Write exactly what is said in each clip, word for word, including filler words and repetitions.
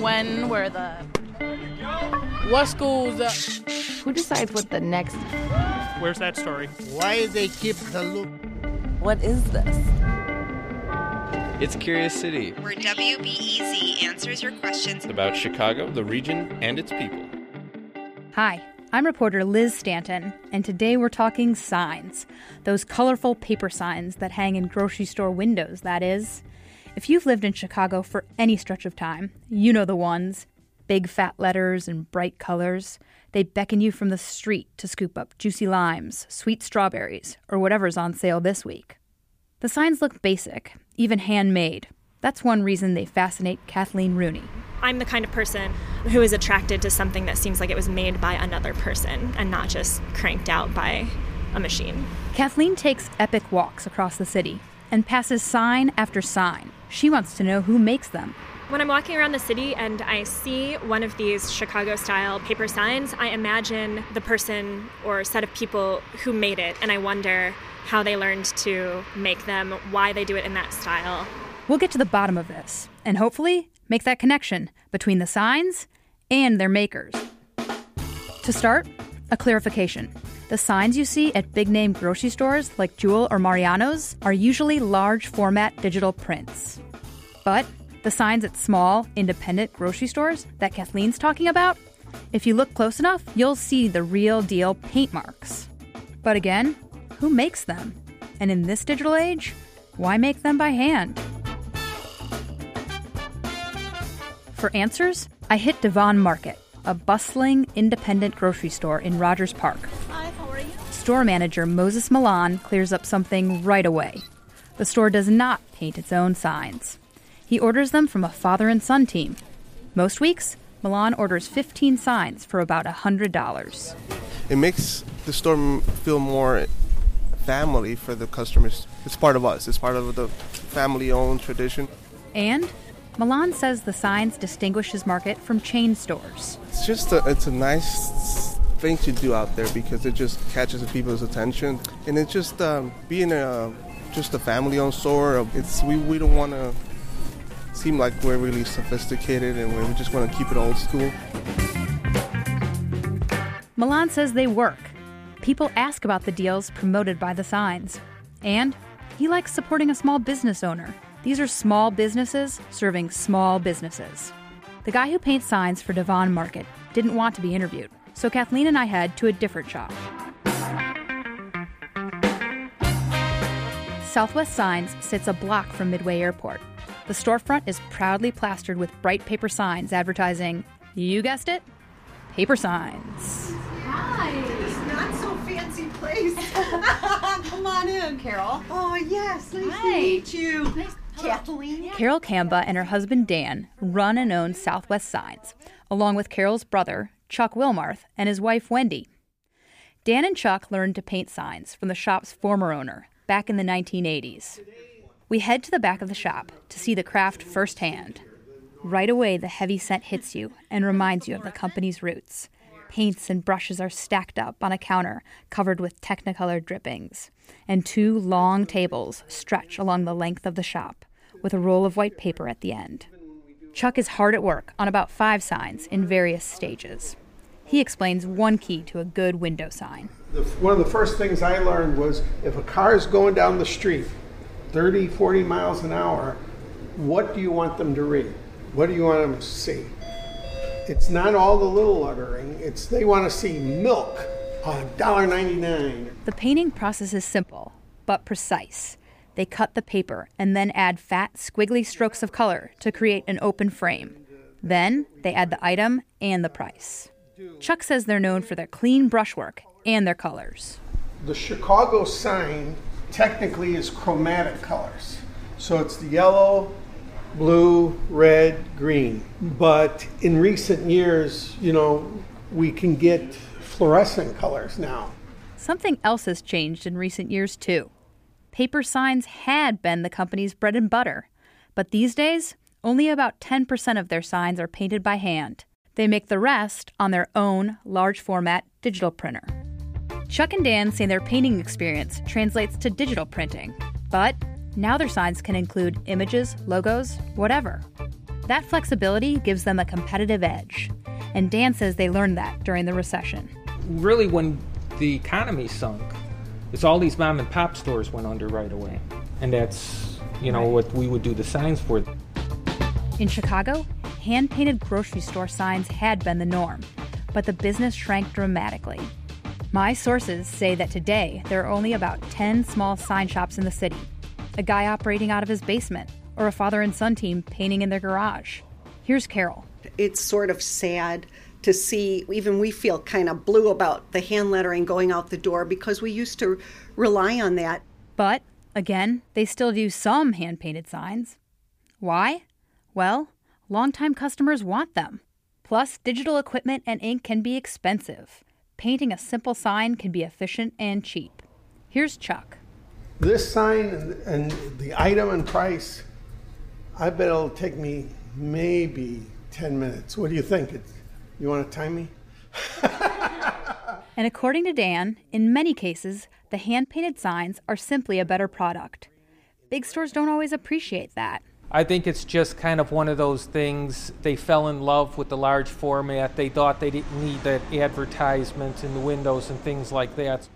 When were the... What school's up? Who decides what the next... Where's that story? Why they keep the loop? What is this? It's Curious City. Where W B E Z answers your questions about Chicago, the region, and its people. Hi, I'm reporter Liz Stanton, and today we're talking signs. Those colorful paper signs that hang in grocery store windows, that is. If you've lived in Chicago for any stretch of time, you know the ones. Big fat letters and bright colors. They beckon you from the street to scoop up juicy limes, sweet strawberries, or whatever's on sale this week. The signs look basic, even handmade. That's one reason they fascinate Kathleen Rooney. I'm the kind of person who is attracted to something that seems like it was made by another person and not just cranked out by a machine. Kathleen takes epic walks across the city and passes sign after sign. She wants to know who makes them. When I'm walking around the city and I see one of these Chicago-style paper signs, I imagine the person or set of people who made it, and I wonder how they learned to make them, why they do it in that style. We'll get to the bottom of this, and hopefully make that connection between the signs and their makers. To start, a clarification. The signs you see at big-name grocery stores like Jewel or Mariano's are usually large-format digital prints. But the signs at small, independent grocery stores that Kathleen's talking about, if you look close enough, you'll see the real-deal paint marks. But again, who makes them? And in this digital age, why make them by hand? For answers, I hit Devon Market, a bustling, independent grocery store in Rogers Park. Store manager Moses Milan clears up something right away. The store does not paint its own signs. He orders them from a father and son team. Most weeks, Milan orders fifteen signs for about one hundred dollars. It makes the store feel more family for the customers. It's part of us. It's part of the family-owned tradition. And Milan says the signs distinguish his market from chain stores. It's just a, it's a nice thing to do out there because it just catches people's attention, and it's just um, being a just a family-owned store. It's we, we don't want to seem like we're really sophisticated, and we just want to keep it old school. Milan says they work. People ask about the deals promoted by the signs, and he likes supporting a small business owner. These are small businesses serving small businesses. The guy who paints signs for Devon Market didn't want to be interviewed. So Kathleen and I head to a different shop. Southwest Signs sits a block from Midway Airport. The storefront is proudly plastered with bright paper signs advertising, you guessed it, paper signs. Hi. It's not so fancy place. Come on in, Carol. Oh, yes. Nice Hi. to meet you. Nice. Kathleen. Carol Camba and her husband, Dan, run and own Southwest Signs, along with Carol's brother, Chuck Wilmarth, and his wife, Wendy. Dan and Chuck learned to paint signs from the shop's former owner back in the nineteen eighties. We head to the back of the shop to see the craft firsthand. Right away, the heavy scent hits you and reminds you of the company's roots. Paints and brushes are stacked up on a counter covered with Technicolor drippings, and two long tables stretch along the length of the shop with a roll of white paper at the end. Chuck is hard at work on about five signs in various stages. He explains one key to a good window sign. One of the first things I learned was if a car is going down the street thirty, forty miles an hour, what do you want them to read? What do you want them to see? It's not all the little lettering. It's they want to see milk, one dollar ninety-nine. The painting process is simple, but precise. They cut the paper and then add fat, squiggly strokes of color to create an open frame. Then they add the item and the price. Chuck says they're known for their clean brushwork and their colors. The Chicago sign technically is chromatic colors. So it's the yellow, blue, red, green. But in recent years, you know, we can get fluorescent colors now. Something else has changed in recent years, too. Paper signs had been the company's bread and butter. But these days, only about ten percent of their signs are painted by hand. They make the rest on their own large-format digital printer. Chuck and Dan say their painting experience translates to digital printing. But now their signs can include images, logos, whatever. That flexibility gives them a competitive edge. And Dan says they learned that during the recession. Really, when the economy sunk, it's all these mom and pop stores went under right away. And that's, you know, right. what we would do the signs for. In Chicago, hand-painted grocery store signs had been the norm, but the business shrank dramatically. My sources say that today there are only about ten small sign shops in the city, a guy operating out of his basement, or a father and son team painting in their garage. Here's Carol. It's sort of sad to see, even we feel kind of blue about the hand lettering going out the door because we used to rely on that. But, again, they still do some hand-painted signs. Why? Well, longtime customers want them. Plus, digital equipment and ink can be expensive. Painting a simple sign can be efficient and cheap. Here's Chuck. This sign and the item and price, I bet it'll take me maybe ten minutes. What do you think? It's, you want to time me? And according to Dan, in many cases, the hand-painted signs are simply a better product. Big stores don't always appreciate that. I think it's just kind of one of those things. They fell in love with the large format. They thought they didn't need that advertisement in the windows and things like that.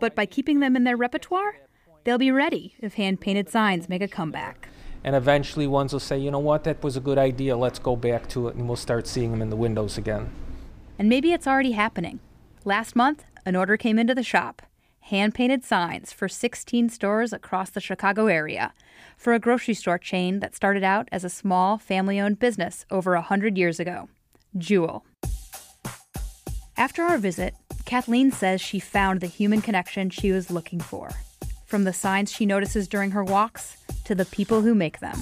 But by keeping them in their repertoire, they'll be ready if hand-painted signs make a comeback. And eventually ones will say, you know what, that was a good idea, let's go back to it, and we'll start seeing them in the windows again. And maybe it's already happening. Last month, an order came into the shop. Hand-painted signs for sixteen stores across the Chicago area for a grocery store chain that started out as a small family-owned business over one hundred years ago, Jewel. After our visit, Kathleen says she found the human connection she was looking for. From the signs she notices during her walks to the people who make them.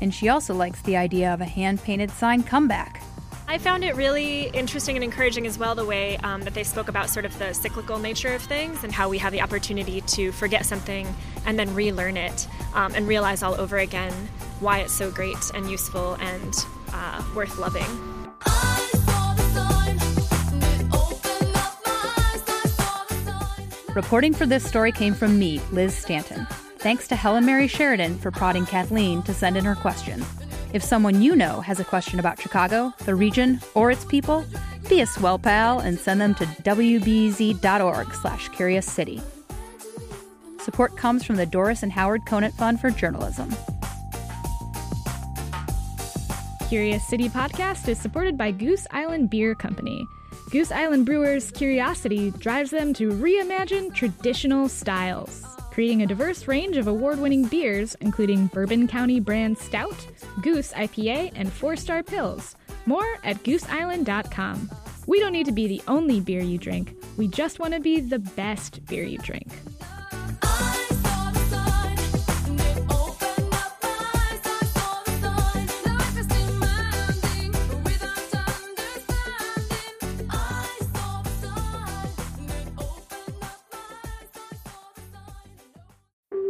And she also likes the idea of a hand-painted sign comeback. I found it really interesting and encouraging as well, the way um, that they spoke about sort of the cyclical nature of things and how we have the opportunity to forget something and then relearn it um, and realize all over again why it's so great and useful and uh, worth loving. Reporting for this story came from me, Liz Stanton. Thanks to Helen Mary Sheridan for prodding Kathleen to send in her question. If someone you know has a question about Chicago, the region, or its people, be a swell pal and send them to wbez.org slash Curious City. Support comes from the Doris and Howard Conant Fund for Journalism. Curious City Podcast is supported by Goose Island Beer Company. Goose Island Brewers' curiosity drives them to reimagine traditional styles, creating a diverse range of award-winning beers, including Bourbon County Brand Stout, Goose I P A, and Four Star Pils. More at goose island dot com. We don't need to be the only beer you drink. We just want to be the best beer you drink.